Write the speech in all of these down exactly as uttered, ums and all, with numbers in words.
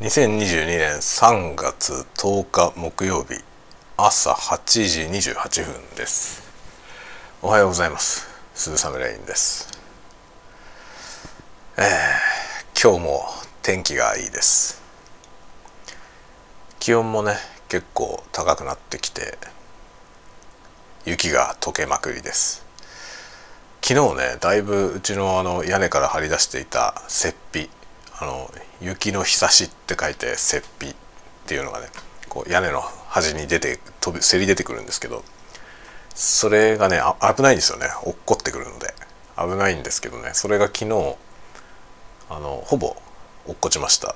にせんにじゅうにねんさんがつとおか木曜日朝はちじにじゅうはちふんです。おはようございます。鈴雨レインです。えー、今日も天気がいいです。気温もね結構高くなってきて雪が溶けまくりです。昨日ねだいぶうちのあの屋根から張り出していた雪庇、あの雪のひさしって書いて雪庇っていうのがねこう屋根の端に出て飛びせり出てくるんですけど、それがね危ないんですよね。落っこってくるので危ないんですけどね、それが昨日あのほぼ落っこちました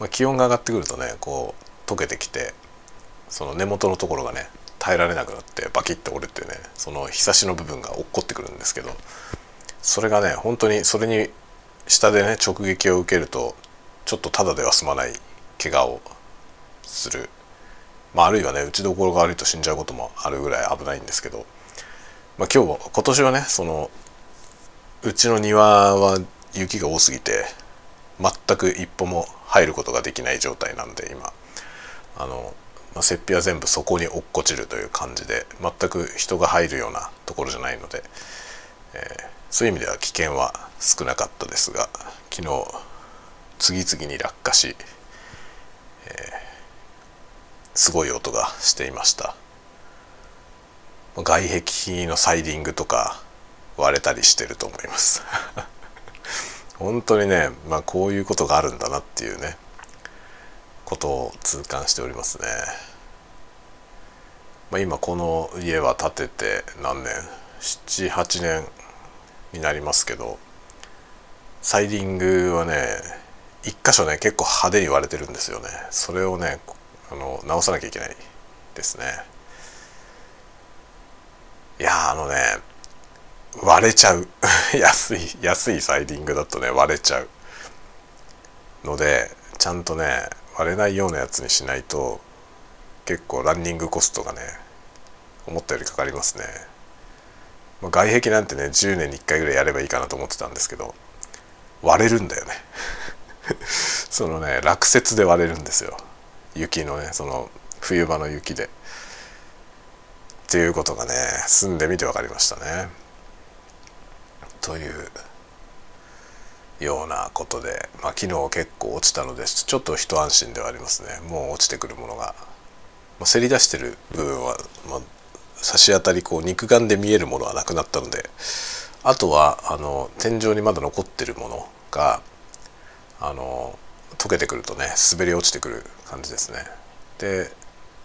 まあ気温が上がってくるとねこう溶けてきて、その根元のところがね耐えられなくなってバキッと折れてね、そのひさしの部分が落っこってくるんですけど、それがね本当にそれに下でね直撃を受けるとちょっとただでは済まない怪我をする、まあ、あるいはね打ちどころが悪いと死んじゃうこともあるぐらい危ないんですけど、まあ、今日は今年はねそのうちの庭は雪が多すぎて全く一歩も入ることができない状態なんで、今あのまあ、雪庇は全部そこに落っこちるという感じで全く人が入るようなところじゃないので、えー、そういう意味では危険は少なかったですが、昨日次々に落下し、えー、すごい音がしていました。外壁のサイディングとか割れたりしてると思います本当にね、まあ、こういうことがあるんだなっていうねことを痛感しておりますね。まあ、今この家は建てて何年 ?なな、はちねんになりますけど、サイディングはね一箇所ね結構派手に割れてるんですよね。それをねあの直さなきゃいけないですね。いやあのね割れちゃう安い安いサイディングだとね割れちゃうので、ちゃんとね割れないようなやつにしないと結構ランニングコストがね思ったよりかかりますね。まあ、外壁なんてねじゅうねんにいっかいぐらいやればいいかなと思ってたんですけど、割れるんだよねそのね落雪で割れるんですよ。雪のねその冬場の雪でっていうことがね住んでみて分かりましたね。というようなことで、まあ、昨日結構落ちたのでちょっと一安心ではありますね。もう落ちてくるものが、まあ、せり出してる部分は、まあ、差し当たりこう肉眼で見えるものはなくなったので、あとはあの天井にまだ残ってるものがあの溶けてくるとね滑り落ちてくる感じですね。で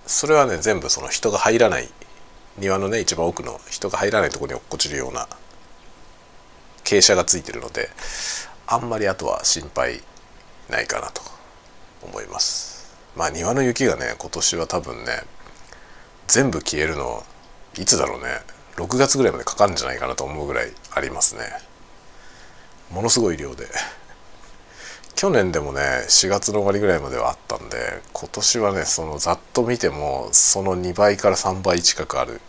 それはね全部その人が入らない庭のね一番奥の人が入らないところに落っこちるような傾斜がついてるので、あんまりあとは心配ないかなと思います。まあ庭の雪がね今年は多分ね全部消えるのいつだろうね、ろくがつぐらいまでかかるんじゃないかなと思うぐらいありますね。ものすごい量で去年でもねしがつの終わりぐらいまではあったんで、今年はねそのざっと見てもそのにばいからさんばい近くある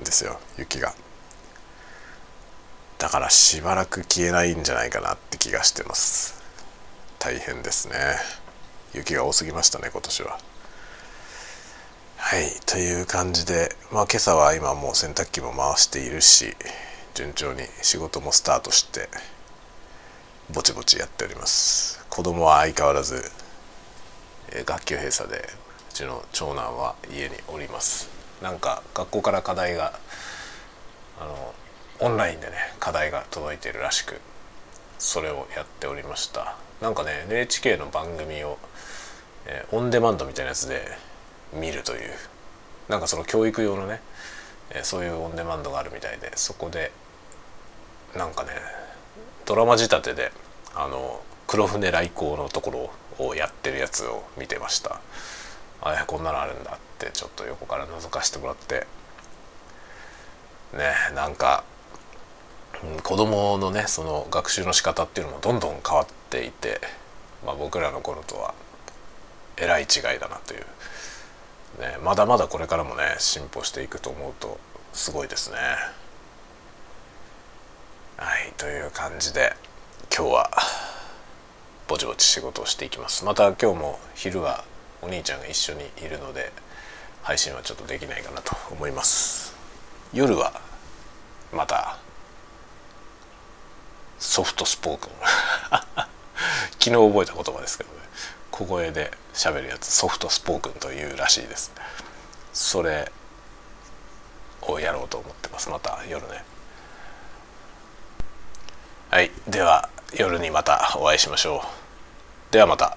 んですよ雪が。だからしばらく消えないんじゃないかなって気がしてます。大変ですね。雪が多すぎましたね今年は。はい、という感じで、まあ、今朝は今もう洗濯機も回しているし順調に仕事もスタートしてぼちぼちやっております。子供は相変わらず学級閉鎖でうちの長男は家におります。なんか学校から課題があのオンラインでね課題が届いているらしく、それをやっておりました。なんかね エヌエイチケー の番組を、えー、オンデマンドみたいなやつで見るという、なんかその教育用のね、えー、そういうオンデマンドがあるみたいで、そこでなんかねドラマ仕立てであの黒船来航のところをやってるやつを見てました。あ、こんなのあるんだってちょっと横から覗かせてもらってね、なんか子供のねその学習の仕方っていうのもどんどん変わっていて、まあ、僕らの頃とはえらい違いだなという、ね、まだまだこれからもね進歩していくと思うとすごいですね。はい、という感じで今日はぼちぼち仕事をしていきます。また今日も昼はお兄ちゃんが一緒にいるので配信はちょっとできないかなと思います。夜はまたソフトスポークン昨日覚えた言葉ですけどね、小声で喋るやつソフトスポークンというらしいです。それをやろうと思ってます。また夜ね。はい、では夜にまたお会いしましょう。ではまた。